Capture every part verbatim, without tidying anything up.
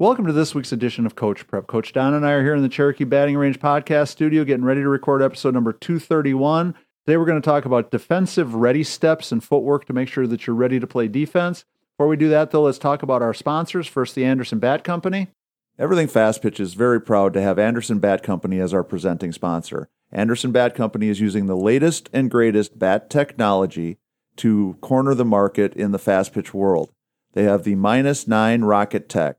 Welcome to this week's edition of Coach Prep. Coach Don and I are here in the Cherokee Batting Range podcast studio getting ready to record episode number two thirty-one. Today we're going to talk about defensive ready steps and footwork to make sure that you're ready to play defense. Before we do that, though, let's talk about our sponsors. First, the Anderson Bat Company. Everything Fast Pitch is very proud to have Anderson Bat Company as our presenting sponsor. Anderson Bat Company is using the latest and greatest bat technology to corner the market in the fast pitch world. They have the minus nine rocket tech,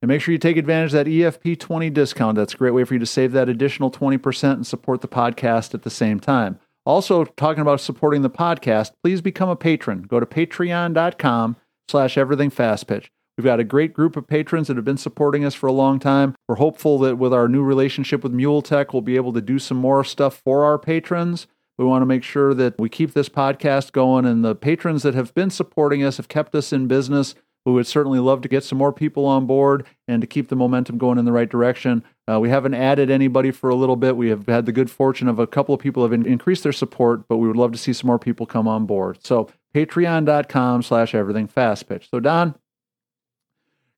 And make sure you take advantage of that E F P twenty discount. That's a great way for you to save that additional twenty percent and support the podcast at the same time. Also, talking about supporting the podcast, please become a patron. Go to patreon.com slash everythingfastpitch. We've got a great group of patrons that have been supporting us for a long time. We're hopeful that with our new relationship with Mule Tech, we'll be able to do some more stuff for our patrons. We want to make sure that we keep this podcast going, and the patrons that have been supporting us have kept us in business. We would certainly love to get some more people on board and to keep the momentum going in the right direction. Uh, we haven't added anybody for a little bit. We have had the good fortune of a couple of people have in- increased their support, but we would love to see some more people come on board. So patreon.com slash everything fast pitch. So Don,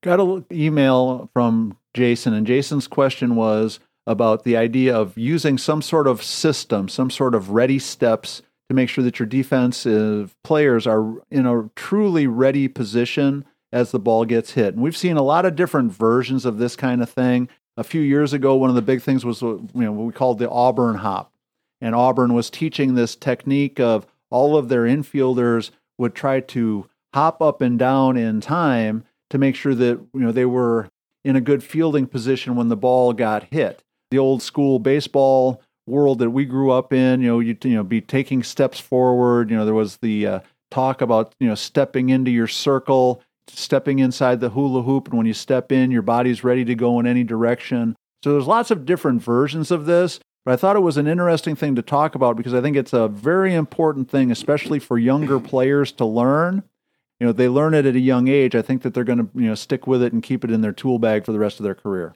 got an email from Jason, and Jason's question was about the idea of using some sort of system, some sort of ready steps to make sure that your defensive players are in a truly ready position as the ball gets hit. And we've seen a lot of different versions of this kind of thing. A few years ago, one of the big things was you know, what we called the Auburn hop. And Auburn was teaching this technique of all of their infielders would try to hop up and down in time to make sure that you know they were in a good fielding position when the ball got hit. The old school baseball world that we grew up in, you know, you'd you know, be taking steps forward. You know, there was the uh, talk about, you know, stepping into your circle, stepping inside the hula hoop, and when you step in, your body's ready to go in any direction. So there's lots of different versions of this, but I thought it was an interesting thing to talk about because I think it's a very important thing, especially for younger players to learn. You know, they learn it at a young age. I think that they're going to, you know, stick with it and keep it in their tool bag for the rest of their career.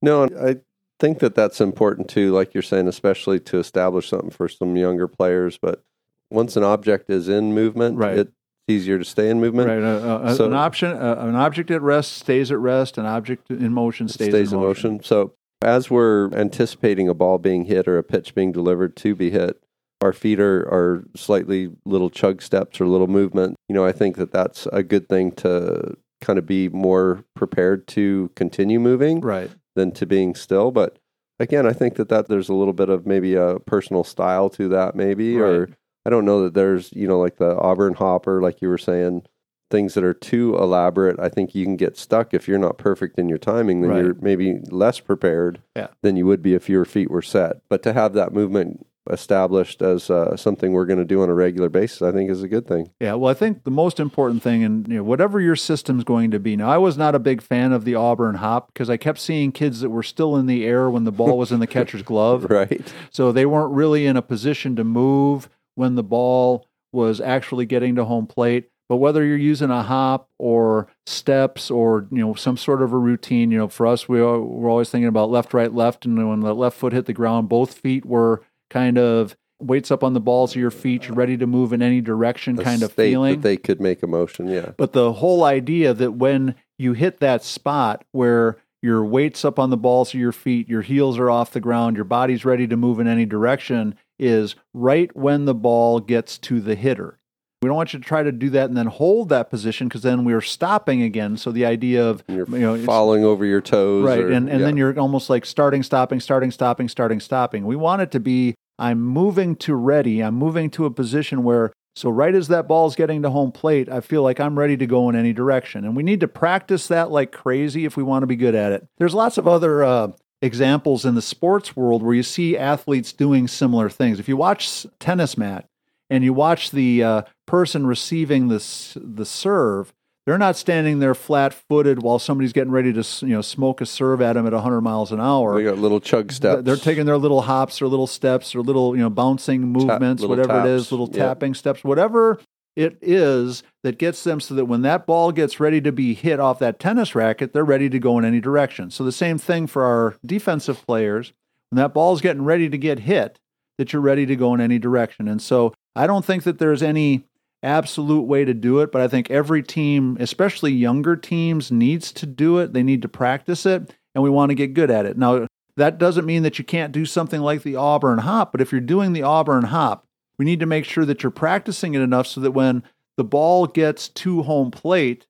No, I think that that's important too, like you're saying, especially to establish something for some younger players. But once an object is in movement, right, it's easier to stay in movement. Right. Uh, uh, so an option, uh, an object at rest stays at rest. An object in motion stays, stays in motion. in motion. So as we're anticipating a ball being hit or a pitch being delivered to be hit, our feet are, are slightly little chug steps or little movement. You know, I think that that's a good thing to kind of be more prepared to continue moving, right, than to being still. But again, I think that, that there's a little bit of maybe a personal style to that maybe, right, or I don't know that there's, you know, like the Auburn hopper, like you were saying, things that are too elaborate. I think you can get stuck if you're not perfect in your timing, then right, you're maybe less prepared, yeah, than you would be if your feet were set. But to have that movement established as uh, something we're going to do on a regular basis, I think is a good thing. Yeah, well, I think the most important thing, and you know, whatever your system's going to be. Now, I was not a big fan of the Auburn hop because I kept seeing kids that were still in the air when the ball was in the catcher's glove. Right. So they weren't really in a position to move when the ball was actually getting to home plate. But whether you're using a hop or steps or, you know, some sort of a routine, you know, for us, we are, we're always thinking about left, right, left. And when the left foot hit the ground, both feet were kind of weights up on the balls of your feet, you're ready to move in any direction, a kind of feeling that they could make a motion. Yeah. But the whole idea that when you hit that spot where your weight's up on the balls of your feet, your heels are off the ground, your body's ready to move in any direction is right when the ball gets to the hitter. We don't want you to try to do that and then hold that position because then we're stopping again. So the idea of you're you know, falling over your toes. Right. Or, and and yeah. then you're almost like starting, stopping, starting, stopping, starting, stopping. We want it to be I'm moving to ready. I'm moving to a position where, so right as that ball's getting to home plate, I feel like I'm ready to go in any direction. And we need to practice that like crazy if we want to be good at it. There's lots of other uh, examples in the sports world where you see athletes doing similar things. If you watch tennis, Matt, and you watch the uh, person receiving this, the serve, They're not standing there flat-footed while somebody's getting ready to, you know, smoke a serve at them at one hundred miles an hour. They got little chug steps. They're taking their little hops or little steps or little, you know, bouncing movements, Ta- whatever taps. It is, little yep. tapping steps, whatever it is that gets them so that when that ball gets ready to be hit off that tennis racket, they're ready to go in any direction. So the same thing for our defensive players. When that ball's getting ready to get hit, that you're ready to go in any direction. And so I don't think that there's any absolute way to do it, but I think every team, especially younger teams, needs to do it. They need to practice it, and we want to get good at it. Now, that doesn't mean that you can't do something like the Auburn hop, but if you're doing the Auburn hop, we need to make sure that you're practicing it enough so that when the ball gets to home plate,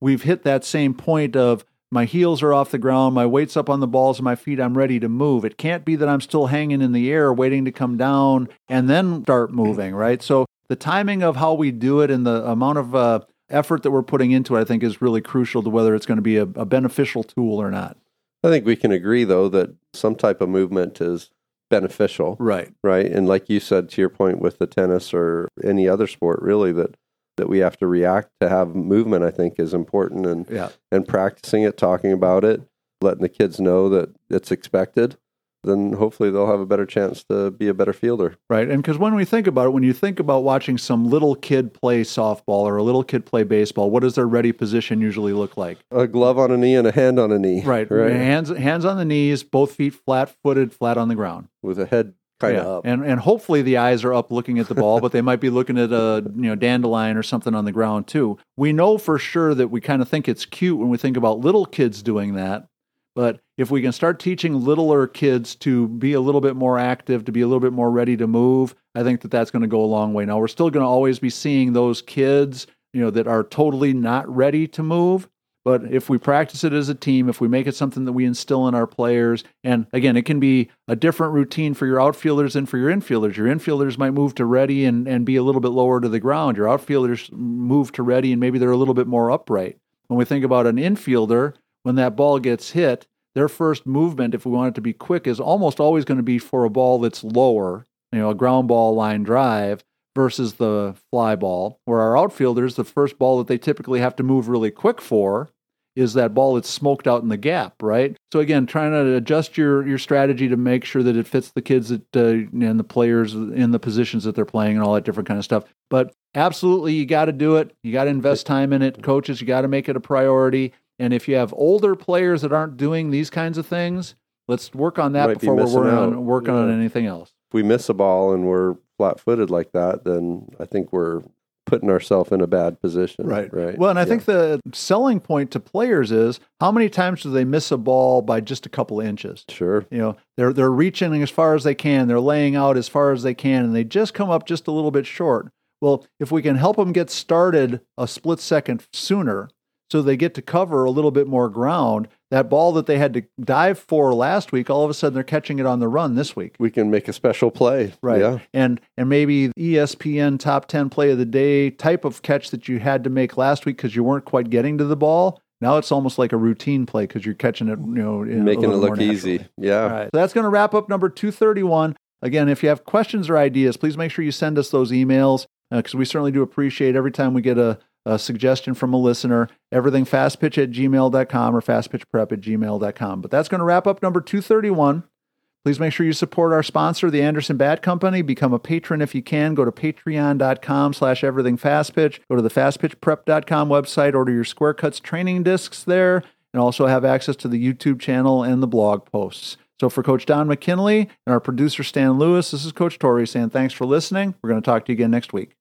we've hit that same point of my heels are off the ground, my weight's up on the balls of my feet, I'm ready to move. It can't be that I'm still hanging in the air waiting to come down and then start moving, right? So the timing of how we do it and the amount of uh, effort that we're putting into it, I think, is really crucial to whether it's going to be a, a beneficial tool or not. I think we can agree, though, that some type of movement is beneficial. Right. Right. And like you said, to your point with the tennis or any other sport, really, that, that we have to react to have movement, I think, is important. And yeah. and practicing it, talking about it, letting the kids know that it's expected. Then hopefully they'll have a better chance to be a better fielder. Right. And because when we think about it, when you think about watching some little kid play softball or a little kid play baseball, what does their ready position usually look like? A glove on a knee and a hand on a knee. Right. Right. Hands hands on the knees, both feet flat-footed, flat on the ground. With a head kind of yeah. up. And and hopefully the eyes are up looking at the ball, but they might be looking at a you know dandelion or something on the ground too. We know for sure that we kind of think it's cute when we think about little kids doing that. But if we can start teaching littler kids to be a little bit more active, to be a little bit more ready to move, I think that that's going to go a long way. Now, we're still going to always be seeing those kids, you know, that are totally not ready to move. But if we practice it as a team, if we make it something that we instill in our players, and again, it can be a different routine for your outfielders and for your infielders. Your infielders might move to ready and, and be a little bit lower to the ground. Your outfielders move to ready and maybe they're a little bit more upright. When we think about an infielder, when that ball gets hit, their first movement, if we want it to be quick, is almost always going to be for a ball that's lower, you know, a ground ball line drive versus the fly ball. Where our outfielders, the first ball that they typically have to move really quick for is that ball that's smoked out in the gap, right? So again, trying to adjust your, your strategy to make sure that it fits the kids that, uh, and the players in the positions that they're playing and all that different kind of stuff. But absolutely, you got to do it. You got to invest time in it. Coaches, you got to make it a priority. And if you have older players that aren't doing these kinds of things, let's work on that Might before we're working, on, working yeah. on anything else. If we miss a ball and we're flat-footed like that, then I think we're putting ourselves in a bad position. Right. Right. Well, and I yeah. think the selling point to players is how many times do they miss a ball by just a couple of inches? Sure. You know, they're they're reaching as far as they can, they're laying out as far as they can, and they just come up just a little bit short. Well, if we can help them get started a split second sooner, so they get to cover a little bit more ground. That ball that they had to dive for last week, all of a sudden they're catching it on the run this week. We can make a special play. Right. Yeah. And and maybe E S P N top ten play of the day type of catch that you had to make last week because you weren't quite getting to the ball. Now it's almost like a routine play because you're catching it, you know, making it look easy. Yeah. All right. So that's going to wrap up number two thirty-one. Again, if you have questions or ideas, please make sure you send us those emails because uh, we certainly do appreciate every time we get a a suggestion from a listener, everythingfastpitch at gmail dot com or fastpitchprep at gmail dot com. But that's going to wrap up number two thirty-one. Please make sure you support our sponsor, the Anderson Bat Company. Become a patron if you can. Go to patreon.com slash everythingfastpitch. Go to the fastpitchprep dot com website. Order your Square Cuts training discs there and also have access to the YouTube channel and the blog posts. So for Coach Don McKinley and our producer, Stan Lewis, this is Coach Torrey saying thanks for listening. We're going to talk to you again next week.